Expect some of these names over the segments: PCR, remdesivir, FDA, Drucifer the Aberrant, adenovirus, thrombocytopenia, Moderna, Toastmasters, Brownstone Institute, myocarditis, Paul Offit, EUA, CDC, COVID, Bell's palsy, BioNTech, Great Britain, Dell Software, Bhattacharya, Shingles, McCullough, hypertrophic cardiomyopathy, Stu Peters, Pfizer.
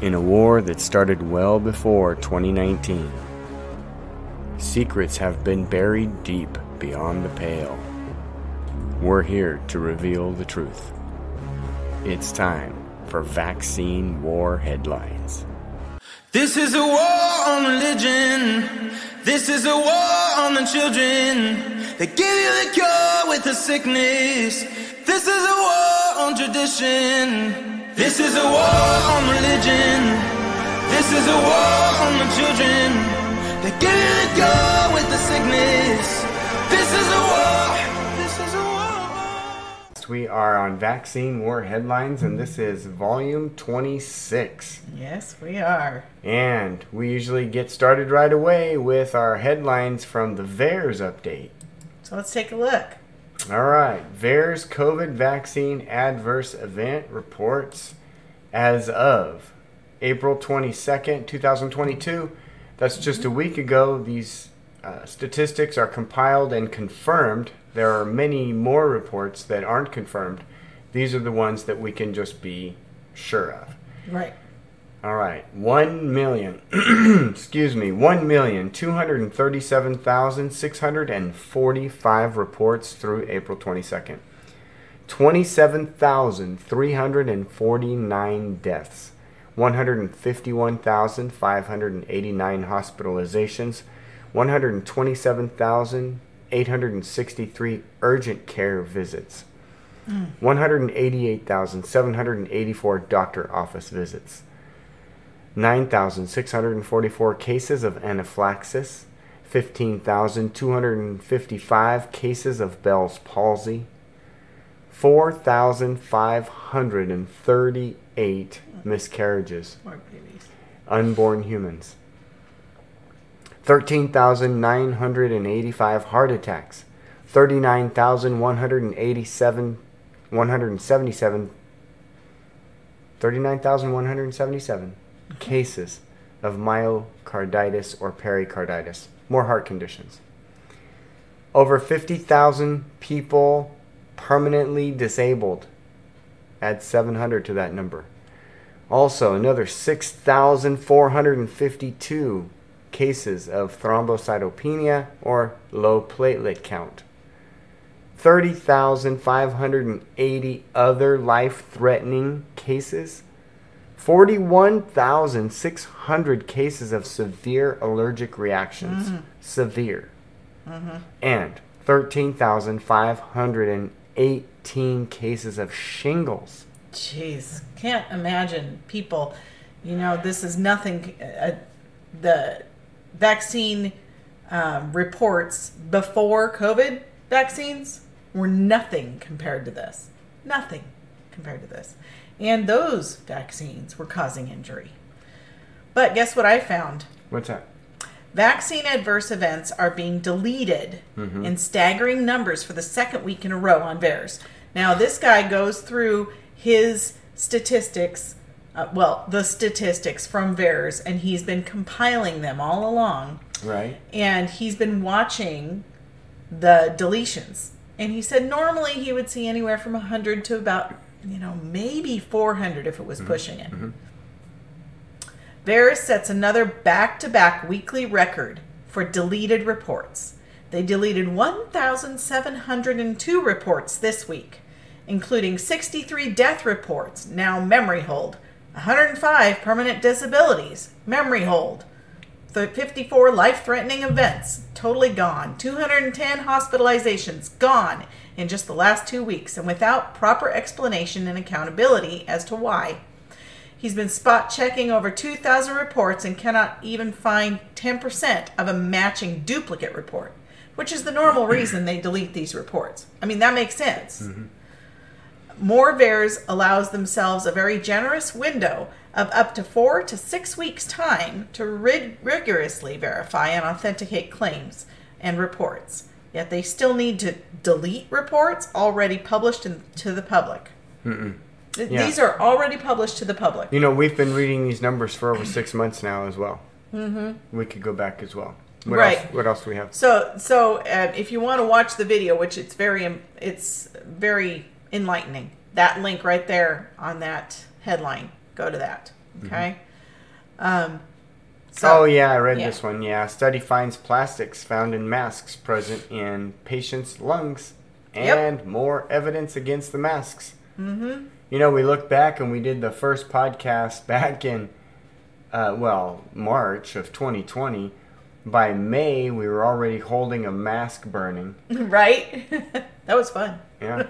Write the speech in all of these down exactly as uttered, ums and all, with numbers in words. in a war that started well before twenty nineteen. Secrets have been buried deep beyond the pale. We're here to reveal the truth. It's time for Vaccine War Headlines. This is a war on religion. This is a war on the children. They give you the cure with the sickness. This is a war on tradition. This is a war on religion. This is a war on the children. They give you the cure with the sickness. This is a war. This is a war. We are on Vaccine War Headlines, and this is volume twenty-six. Yes, we are. And we usually get started right away with our headlines from the VAERS update. So let's take a look. All right. VAERS COVID vaccine adverse event reports as of April twenty-second, twenty twenty-two. That's just a week ago. These uh, statistics are compiled and confirmed. There are many more reports that aren't confirmed. These are the ones that we can just be sure of. Right. All right, one million, excuse me, one million two hundred thirty-seven thousand six hundred forty-five reports through April twenty-second. twenty-seven thousand three hundred forty-nine deaths, one hundred fifty-one thousand five hundred eighty-nine hospitalizations, one hundred twenty-seven thousand eight hundred sixty-three urgent care visits, mm. one hundred eighty-eight thousand seven hundred eighty-four doctor office visits, nine thousand six hundred forty-four cases of anaphylaxis, fifteen thousand two hundred fifty-five cases of Bell's palsy, four thousand five hundred thirty-eight miscarriages, unborn humans, thirteen thousand nine hundred eighty-five heart attacks, thirty-nine thousand one hundred eighty-seven, one hundred seventy-seven, thirty-nine thousand one hundred seventy-seven. Cases of myocarditis or pericarditis, more heart conditions. Over fifty thousand people permanently disabled. Add seven hundred to that number. Also, another six thousand four hundred fifty-two cases of thrombocytopenia or low platelet count. thirty thousand five hundred eighty other life-threatening cases. forty-one thousand six hundred cases of severe allergic reactions. Mm. Severe. Mm-hmm. And thirteen thousand five hundred eighteen cases of shingles. Jeez. Can't imagine people. You know, this is nothing. Uh, the vaccine um, reports before COVID vaccines were nothing compared to this. Nothing compared to this. And those vaccines were causing injury. But guess what I found? What's that? Vaccine adverse events are being deleted mm-hmm. in staggering numbers for the second week in a row on VAERS. Now, this guy goes through his statistics, uh, well, the statistics from VAERS, and he's been compiling them all along. Right. And he's been watching the deletions. And he said normally he would see anywhere from one hundred to about, you know, maybe four hundred if it was mm-hmm. pushing it. Mm-hmm. VAERS sets another back-to-back weekly record for deleted reports. They deleted one thousand seven hundred two reports this week, including sixty-three death reports, now memory hold, one hundred five permanent disabilities, memory hold, fifty-four life-threatening events, totally gone, two hundred ten hospitalizations, gone, in just the last two weeks and without proper explanation and accountability as to why. He's been spot checking over two thousand reports and cannot even find ten percent of a matching duplicate report, which is the normal reason they delete these reports. I mean, that makes sense. Mm-hmm. More VAERS allows themselves a very generous window of up to four to six weeks time to rig- rigorously verify and authenticate claims and reports. Yet they still need to delete reports already published in, to the public. Mm-mm. Yeah. These are already published to the public. You know, we've been reading these numbers for over six months now as well. Mm-hmm. We could go back as well. What right. Else, what else do we have? So, so uh, if you want to watch the video, which it's very, it's very enlightening. That link right there on that headline. Go to that. Okay. Mm-hmm. Um, so, oh, yeah, I read yeah. this one, yeah. Study finds plastics found in masks present in patients' lungs and yep. more evidence against the masks. Mm-hmm. You know, we look back and we did the first podcast back in, uh, well, March of twenty twenty. By May, we were already holding a mask burning. Right? That was fun. Yeah.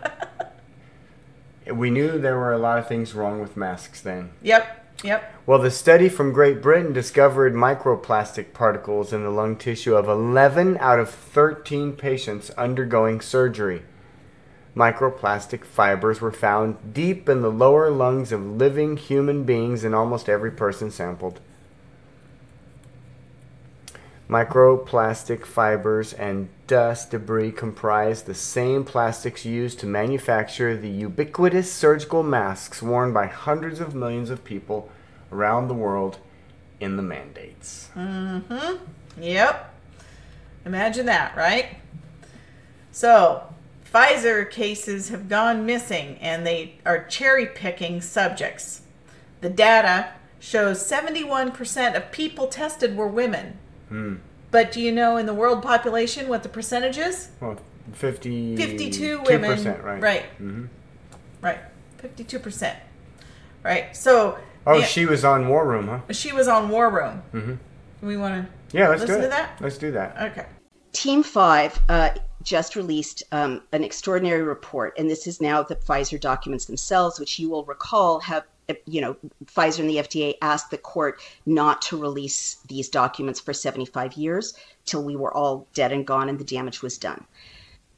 We knew there were a lot of things wrong with masks then. Yep. Yep. Well, the study from Great Britain discovered microplastic particles in the lung tissue of eleven out of thirteen patients undergoing surgery. Microplastic fibers were found deep in the lower lungs of living human beings in almost every person sampled. Microplastic fibers and dust debris comprise the same plastics used to manufacture the ubiquitous surgical masks worn by hundreds of millions of people around the world in the mandates. Mm-hmm. Yep. Imagine that, right? So, Pfizer cases have gone missing, and they are cherry-picking subjects. The data shows seventy-one percent of people tested were women. Hmm. But do you know in the world population what the percentage is? Well, fifty fifty-two women. Percent, right. Right. Mm-hmm. Right. fifty-two percent. Right. So. Oh, the, she was on War Room, huh? She was on War Room. Mm-hmm. We want to. Yeah, let's listen do it. to that. Let's do that. Okay. Team Five uh, just released um, an extraordinary report, and this is now the Pfizer documents themselves, which you will recall have. You know, Pfizer and the F D A asked the court not to release these documents for seventy-five years till we were all dead and gone and the damage was done.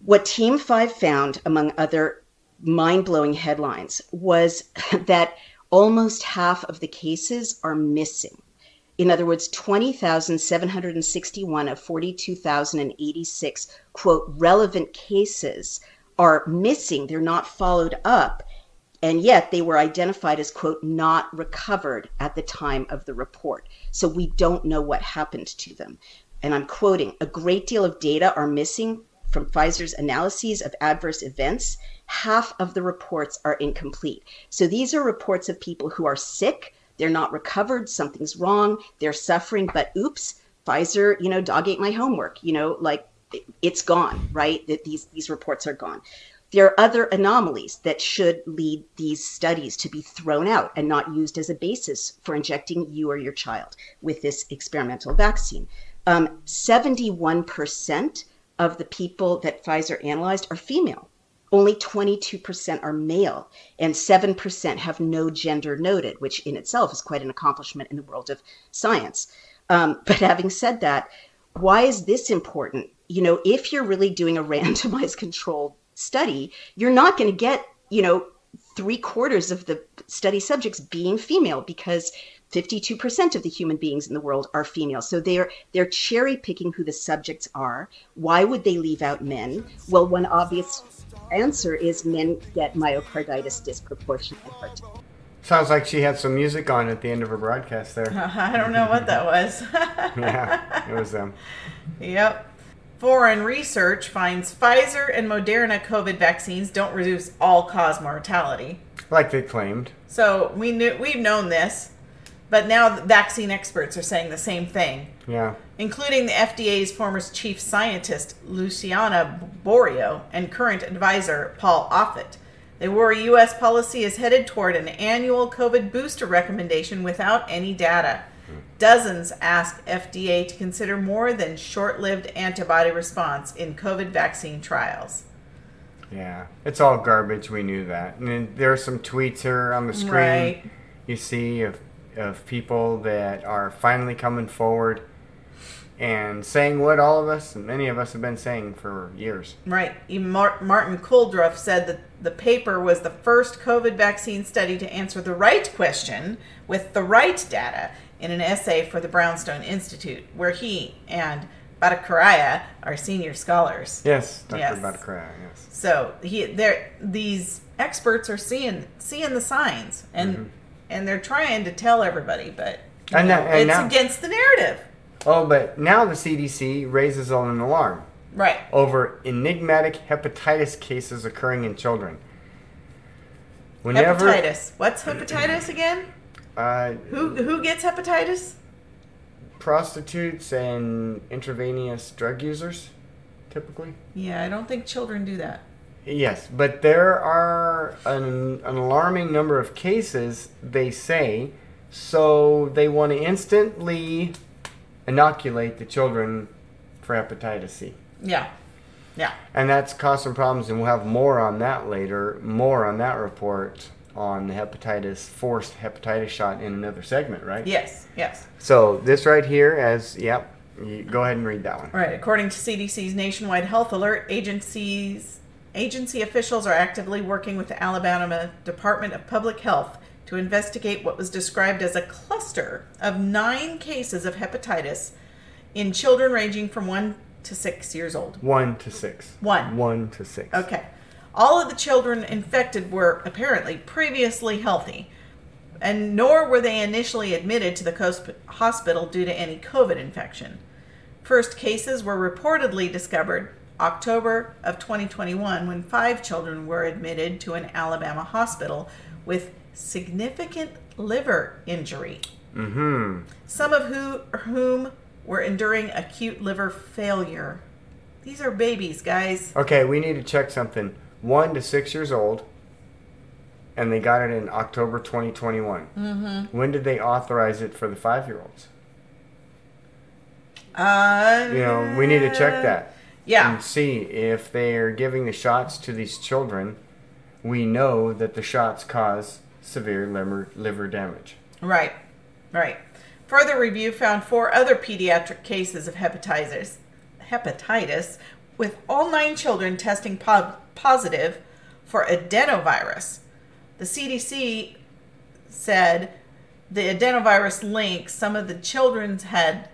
What Team Five found, among other mind-blowing headlines, was that almost half of the cases are missing. In other words, twenty thousand seven hundred sixty-one of forty-two thousand eighty-six, quote, relevant cases are missing. They're not followed up. And yet they were identified as, quote, not recovered at the time of the report. So we don't know what happened to them. And I'm quoting, a great deal of data are missing from Pfizer's analyses of adverse events. Half of the reports are incomplete. So these are reports of people who are sick. They're not recovered. Something's wrong. They're suffering. But oops, Pfizer, you know, dog ate my homework. You know, like it's gone, right? That these these reports are gone. There are other anomalies that should lead these studies to be thrown out and not used as a basis for injecting you or your child with this experimental vaccine. Um, seventy-one percent of the people that Pfizer analyzed are female. Only twenty-two percent are male, and seven percent have no gender noted, which in itself is quite an accomplishment in the world of science. Um, but having said that, why is this important? You know, if you're really doing a randomized controlled study, you're not going to get, you know, three quarters of the study subjects being female because fifty-two percent of the human beings in the world are female. So they're they're cherry picking who the subjects are. Why would they leave out men? Well, one obvious answer is men get myocarditis disproportionately hurt. Sounds like she had some music on at the end of her broadcast there. Uh, I don't know what that was. Yeah, it was them. Yep. Foreign research finds Pfizer and Moderna COVID vaccines don't reduce all-cause mortality. Like they claimed. So we knew, we've known this, but now the vaccine experts are saying the same thing. Yeah. Including the F D A's former chief scientist, Luciana Borio, and current advisor, Paul Offit. They worry U S policy is headed toward an annual COVID booster recommendation without any data. Dozens ask F D A to consider more than short-lived antibody response in COVID vaccine trials. Yeah, it's all garbage. We knew that. And there are some tweets here on the screen right. you see of, of people that are finally coming forward and saying what all of us and many of us have been saying for years. Right. Martin Kuldruff said that the paper was the first COVID vaccine study to answer the right question with the right data in an essay for the Brownstone Institute, where he and Bhattacharya are senior scholars. Yes, Doctor Yes. Bhattacharya, yes. So he, there, these experts are seeing seeing the signs, and mm-hmm. and they're trying to tell everybody, but and know, now, and it's now, against the narrative. Oh, but now the C D C raises an alarm. Right. Over enigmatic hepatitis cases occurring in children. Whenever, hepatitis. What's hepatitis again? Uh, who who gets hepatitis? Prostitutes and intravenous drug users, typically. Yeah, I don't think children do that. Yes, but there are an, an alarming number of cases, they say, so they want to instantly inoculate the children for hepatitis C. Yeah, yeah. And that's caused some problems, and we'll have more on that later, more on that report on the hepatitis, forced hepatitis shot in another segment, right? Yes, yes. So this right here as, yep, you go ahead and read that one. All right, according to C D C's Nationwide Health Alert, agencies... Agency officials are actively working with the Alabama Department of Public Health to investigate what was described as a cluster of nine cases of hepatitis in children ranging from one to six years old. One to six. One. One to six. Okay. All of the children infected were apparently previously healthy, and nor were they initially admitted to the hospital due to any COVID infection. First cases were reportedly discovered October of twenty twenty-one, when five children were admitted to an Alabama hospital with significant liver injury, mm-hmm. some of who, whom were enduring acute liver failure. These are babies, guys. Okay, we need to check something. One to six years old, and they got it in October twenty twenty-one. Mm-hmm. When did they authorize it for the five-year-olds? Uh, you know, we need to check that. Yeah. And see if they're giving the shots to these children. We know that the shots cause severe liver, liver damage. Right, right. Further review found four other pediatric cases of hepatitis, hepatitis, with all nine children testing po- positive for adenovirus. The C D C said the adenovirus links some of the children's had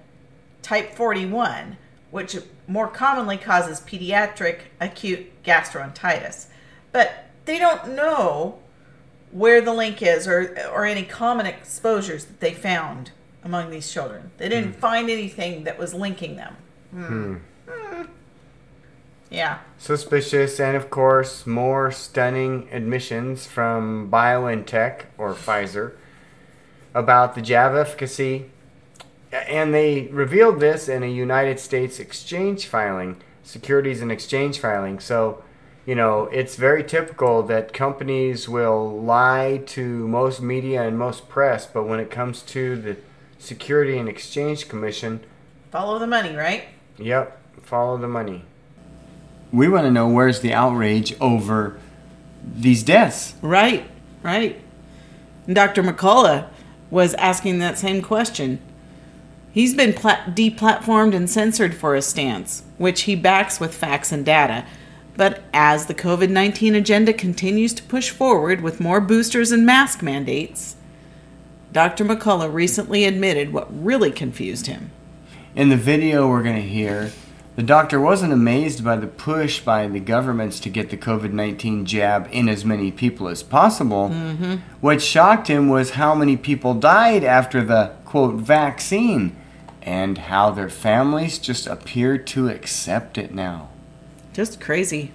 type forty-one, which more commonly causes pediatric acute gastroenteritis. But they don't know where the link is or or any common exposures that they found among these children. They didn't hmm. find anything that was linking them. Hmm. Hmm. Yeah. Suspicious, and of course, more stunning admissions from BioNTech, or Pfizer, about the jab efficacy. And they revealed this in a United States exchange filing, securities and exchange filing. So, you know, it's very typical that companies will lie to most media and most press, but when it comes to the Security and Exchange Commission... Follow the money, right? Yep, follow the money. We want to know where's the outrage over these deaths. Right, right. And Doctor McCullough was asking that same question. He's been plat- deplatformed and censored for his stance, which he backs with facts and data. But as the COVID nineteen agenda continues to push forward with more boosters and mask mandates, Doctor McCullough recently admitted what really confused him. In the video we're going to hear, the doctor wasn't amazed by the push by the governments to get the COVID nineteen jab in as many people as possible. Mm-hmm. What shocked him was how many people died after the, quote, vaccine, and how their families just appear to accept it now. Just crazy.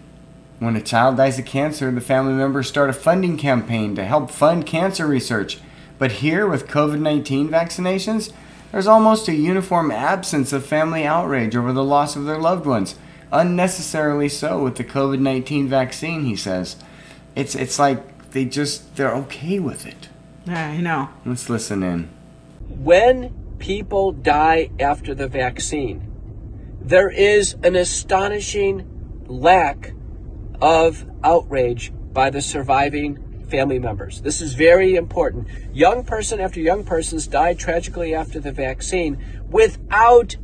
When a child dies of cancer, the family members start a funding campaign to help fund cancer research. But here, with COVID nineteen vaccinations, there's almost a uniform absence of family outrage over the loss of their loved ones. Unnecessarily so with the COVID nineteen vaccine, he says. It's it's like they just, they're okay with it. Yeah, I know. Let's listen in. When people die after the vaccine, there is an astonishing lack of outrage by the surviving family members. This is very important. Young person after young person's died tragically after the vaccine without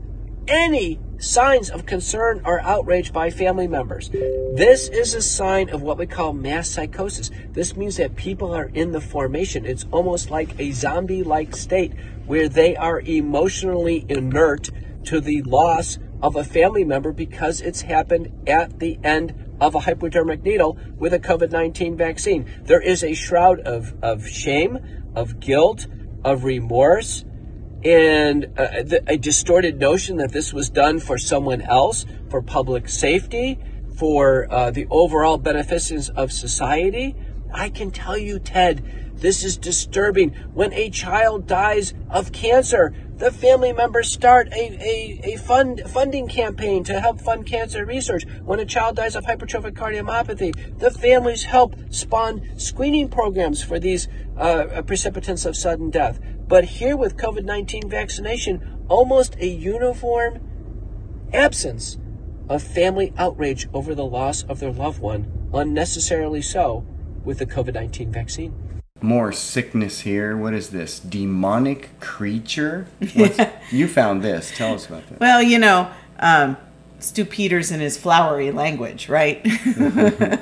any signs of concern or outrage by family members. This is a sign of what we call mass psychosis. This means that people are in the formation. It's almost like a zombie-like state where they are emotionally inert to the loss of a family member because it's happened at the end of a hypodermic needle with a COVID nineteen vaccine. There is a shroud of, of shame, of guilt, of remorse, and uh, the, a distorted notion that this was done for someone else, for public safety, for uh, the overall beneficence of society. I can tell you, Ted, This is disturbing. When a child dies of cancer, the family members start a, a, a fund funding campaign to help fund cancer research. When a child dies of hypertrophic cardiomyopathy, the families help spawn screening programs for these uh, precipitants of sudden death. But here with COVID nineteen vaccination, almost a uniform absence of family outrage over the loss of their loved one, unnecessarily so, with the COVID nineteen vaccine. More sickness here. What is this? Demonic creature? What's, you found this. Tell us about that. Well, you know, um, Stu Peters in his flowery language, right? The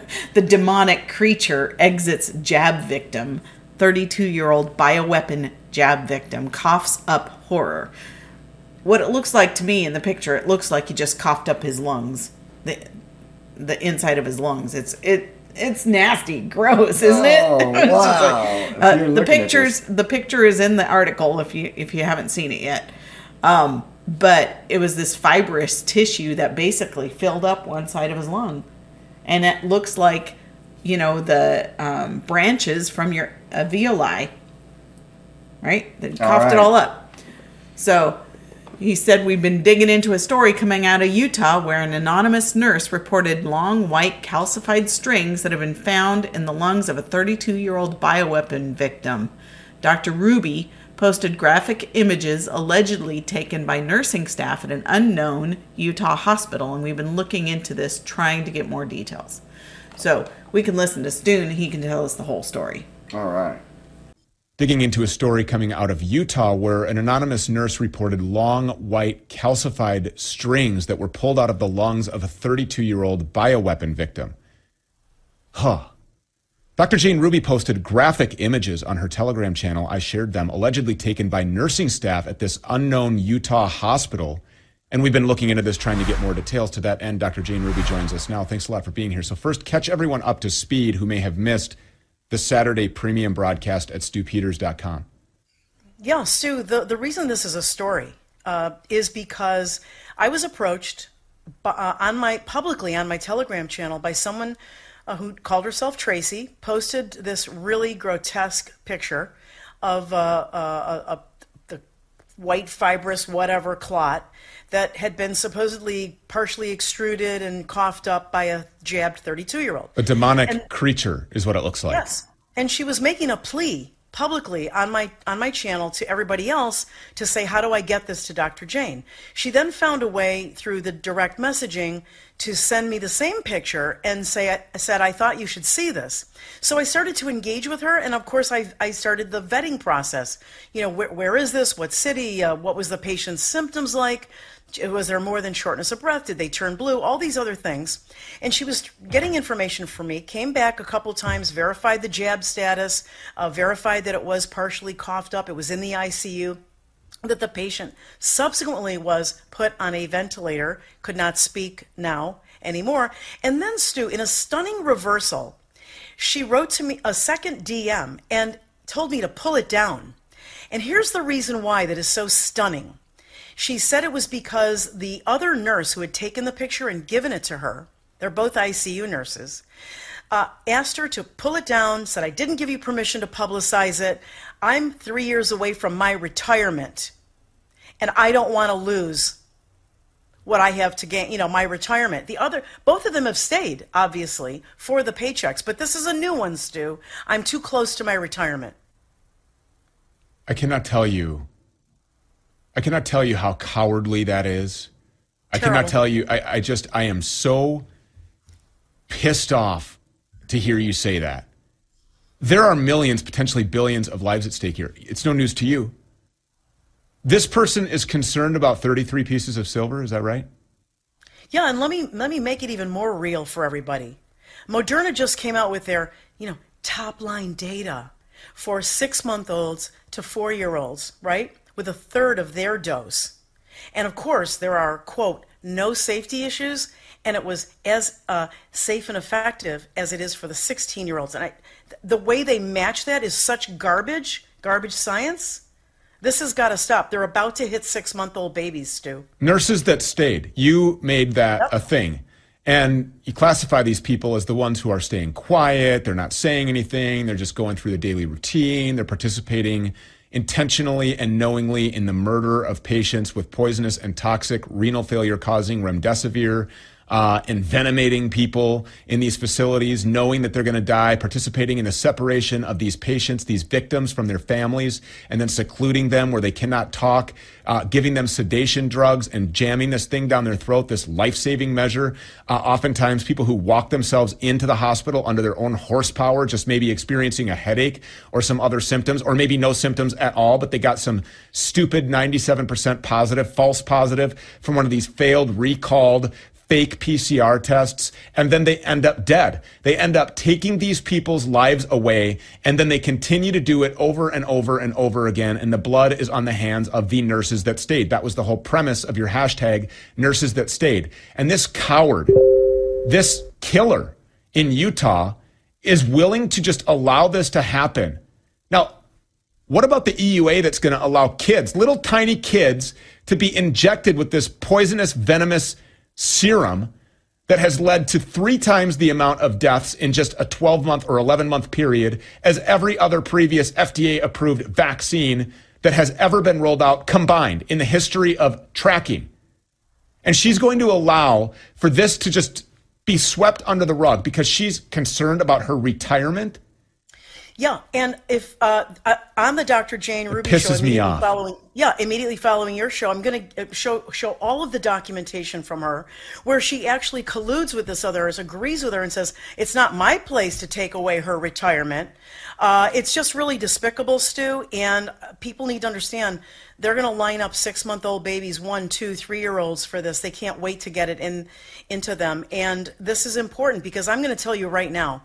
demonic creature exits jab victim. thirty-two-year-old bioweapon jab victim coughs up horror. What it looks like to me in the picture, it looks like he just coughed up his lungs, the the inside of his lungs. It's it it's nasty, gross, isn't it? Oh, wow. Like, uh, the pictures, the picture is in the article if you if you haven't seen it yet. Um, but it was this fibrous tissue that basically filled up one side of his lung, and it looks like, you know, the um, branches from your alveoli, right? That coughed right. it all up. So. He said, we've been digging into a story coming out of Utah where an anonymous nurse reported long, white, calcified strings that have been found in the lungs of a thirty-two-year-old bioweapon victim. Doctor Ruby posted graphic images allegedly taken by nursing staff at an unknown Utah hospital, and we've been looking into this, trying to get more details. So we can listen to Stu, and he can tell us the whole story. All right. Digging into a story coming out of Utah where an anonymous nurse reported long, white, calcified strings that were pulled out of the lungs of a thirty-two-year-old bioweapon victim. Huh. Doctor Jane Ruby posted graphic images on her Telegram channel. I shared them, allegedly taken by nursing staff at this unknown Utah hospital. And we've been looking into this, trying to get more details. To that end, Doctor Jane Ruby joins us now. Thanks a lot for being here. So first, catch everyone up to speed who may have missed the Saturday premium broadcast at stu peters dot com. Yeah, Stu, the, the reason this is a story uh, is because I was approached by, uh, on my publicly on my Telegram channel by someone uh, who called herself Tracy, posted this really grotesque picture of uh, uh, a, a, the white fibrous whatever clot that had been supposedly partially extruded and coughed up by a jabbed thirty-two-year-old. A demonic and, creature is what it looks like. Yes, and she was making a plea publicly on my on my channel to everybody else to say, how do I get this to Doctor Jane? She then found a way through the direct messaging to send me the same picture and say, I said, I thought you should see this. So I started to engage with her, and of course I, I started the vetting process. You know, where, where is this? What city? Uh, what was the patient's symptoms like? Was there more than shortness of breath? Did they turn blue? All these other things. And she was getting information from me, came back a couple times, verified the jab status, uh, verified that it was partially coughed up, it was in the I C U, that the patient subsequently was put on a ventilator, could not speak now anymore. And then, Stu, in a stunning reversal, she wrote to me a second D M and told me to pull it down. And here's the reason why that is so stunning. She said it was because the other nurse who had taken the picture and given it to her, they're both I C U nurses, uh, asked her to pull it down, said, I didn't give you permission to publicize it. I'm three years away from my retirement, and I don't want to lose what I have to gain, you know, my retirement. The other, both of them have stayed, obviously, for the paychecks, but this is a new one, Stu. I'm too close to my retirement. I cannot tell you. I cannot tell you how cowardly that is. Terrible. I cannot tell you. I, I just, I am so pissed off to hear you say that. There are millions, potentially billions of lives at stake here. It's no news to you. This person is concerned about thirty-three pieces of silver. Is that right? Yeah, and let me let me make it even more real for everybody. Moderna just came out with their, you know, top line data for six-month-olds to four-year-olds, right? With a third of their dose. And of course, there are, quote, no safety issues, and it was as uh, safe and effective as it is for the sixteen-year-olds. And I, th- the way they match that is such garbage, garbage science. This has got to stop. They're about to hit six-month-old babies, Stu. Nurses that stayed, you made that yep. a thing. And you classify these people as the ones who are staying quiet, they're not saying anything, they're just going through the daily routine, they're participating intentionally and knowingly in the murder of patients with poisonous and toxic renal failure causing remdesivir, uh, envenomating people in these facilities, knowing that they're going to die, participating in the separation of these patients, these victims from their families, and then secluding them where they cannot talk, uh, giving them sedation drugs and jamming this thing down their throat, this life-saving measure. Uh, oftentimes people who walk themselves into the hospital under their own horsepower, just maybe experiencing a headache or some other symptoms, or maybe no symptoms at all, but they got some stupid ninety-seven percent positive, false positive from one of these failed, recalled, fake P C R tests, and then they end up dead. They end up taking these people's lives away, and then they continue to do it over and over and over again, and the blood is on the hands of the nurses that stayed. That was the whole premise of your hashtag, nurses that stayed. And this coward, this killer in Utah is willing to just allow this to happen. Now, what about the E U A that's going to allow kids, little tiny kids, to be injected with this poisonous, venomous serum that has led to three times the amount of deaths in just a twelve-month or eleven-month period as every other previous F D A-approved vaccine that has ever been rolled out combined in the history of tracking? And she's going to allow for this to just be swept under the rug because she's concerned about her retirement? Yeah, and if uh, I, on the Doctor Jane Ruby show, immediately me off. following, yeah, immediately following your show, I'm going to show show all of the documentation from her where she actually colludes with this other, agrees with her, and says it's not my place to take away her retirement. Uh, it's just really despicable, Stu, and people need to understand they're going to line up six-month-old babies, one, two, three-year-olds for this. They can't wait to get it in into them, and this is important because I'm going to tell you right now.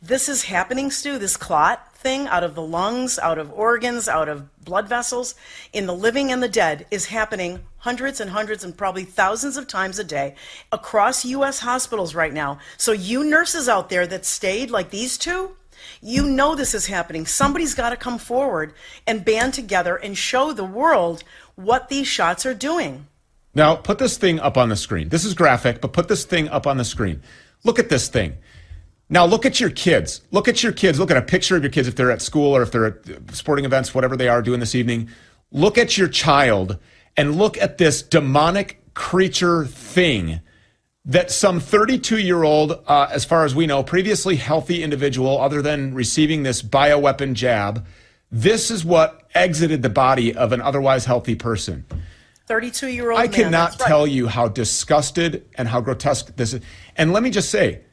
This is happening, Stu, this clot thing out of the lungs, out of organs, out of blood vessels, in the living and the dead, is happening hundreds and hundreds and probably thousands of times a day across U S hospitals right now. So you nurses out there that stayed like these two, you know this is happening. Somebody's got to come forward and band together and show the world what these shots are doing. Now, put this thing up on the screen. This is graphic, but put this thing up on the screen. Look at this thing. Now look at your kids, look at your kids, look at a picture of your kids if they're at school or if they're at sporting events, whatever they are doing this evening. Look at your child and look at this demonic creature thing that some thirty-two-year-old, uh, as far as we know, previously healthy individual, other than receiving this bioweapon jab, this is what exited the body of an otherwise healthy person. thirty-two-year-old I man, cannot tell right. you how disgusted and how grotesque this is. And let me just say,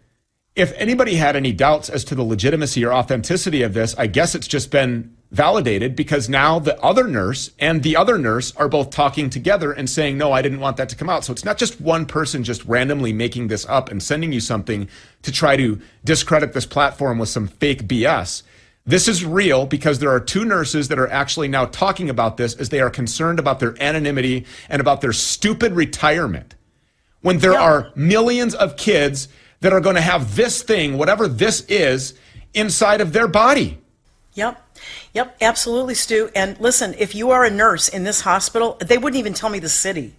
if anybody had any doubts as to the legitimacy or authenticity of this, I guess it's just been validated because now the other nurse and the other nurse are both talking together and saying, no, I didn't want that to come out. So it's not just one person just randomly making this up and sending you something to try to discredit this platform with some fake B S. This is real because there are two nurses that are actually now talking about this as they are concerned about their anonymity and about their stupid retirement. When there yeah. are millions of kids that are going to have this thing, whatever this is, inside of their body. Yep. Yep, absolutely, Stu. And listen, if you are a nurse in this hospital, they wouldn't even tell me the city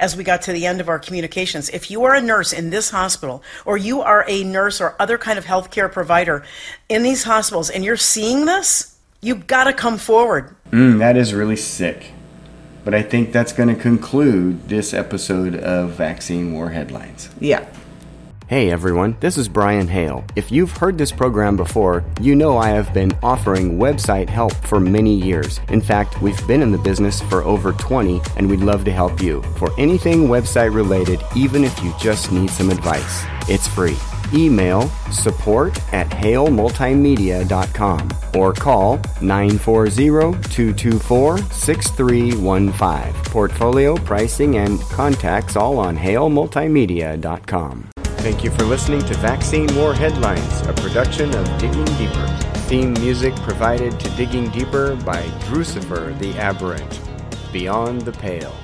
as we got to the end of our communications. If you are a nurse in this hospital, or you are a nurse or other kind of healthcare provider in these hospitals, and you're seeing this, you've got to come forward. Mm, that is really sick. But I think that's going to conclude this episode of Vaccine War Headlines. Yeah. Hey everyone, this is Brian Hale. If you've heard this program before, you know I have been offering website help for many years. In fact, we've been in the business for over twenty, and we'd love to help you. For anything website related, even if you just need some advice, it's free. Email support at hale multimedia dot com or call nine four zero, two two four, six three one five. Portfolio pricing and contacts all on hale multimedia dot com. Thank you for listening to Vaccine War Headlines, a production of Digging Deeper. Theme music provided to Digging Deeper by Drucifer the Aberrant, Beyond the Pale.